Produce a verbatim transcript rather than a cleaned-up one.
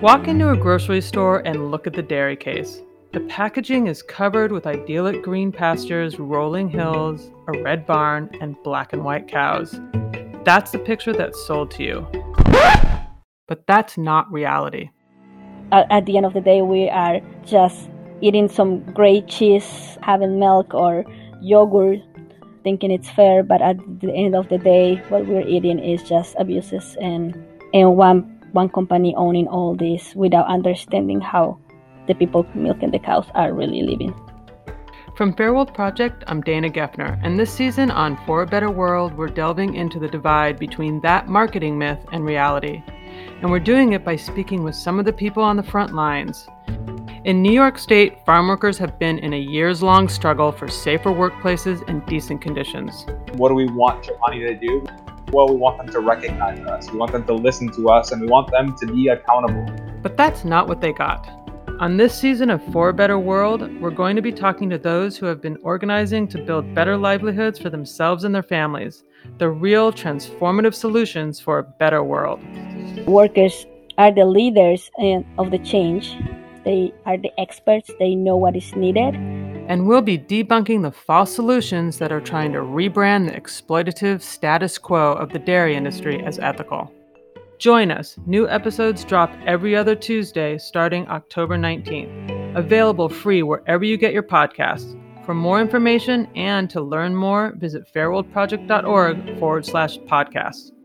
Walk into a grocery store and look at the dairy case. The packaging is covered with idyllic green pastures, rolling hills, a red barn, and black and white cows. That's the picture that's sold to you. But that's not reality. At the end of the day, we are just eating some gray cheese, having milk or yogurt, thinking it's fair, but at the end of the day, what we're eating is just abuses and, and one one company owning all this without understanding how the people milking the cows are really living. From Fair World Project, I'm Dana Geffner, and this season on For a Better World, we're delving into the divide between that marketing myth and reality. And we're doing it by speaking with some of the people on the front lines. In New York State, farm workers have been in a years-long struggle for safer workplaces and decent conditions. What do we want Chapani to do? Well, we want them to recognize us, we want them to listen to us, and we want them to be accountable. But that's not what they got. On this season of For a Better World, we're going to be talking to those who have been organizing to build better livelihoods for themselves and their families, the real transformative solutions for a better world. Workers are the leaders of the change. They are the experts. They know what is needed. And we'll be debunking the false solutions that are trying to rebrand the exploitative status quo of the dairy industry as ethical. Join us. New episodes drop every other Tuesday starting October nineteenth. Available free wherever you get your podcasts. For more information and to learn more, visit fairworldproject.org forward slash podcasts.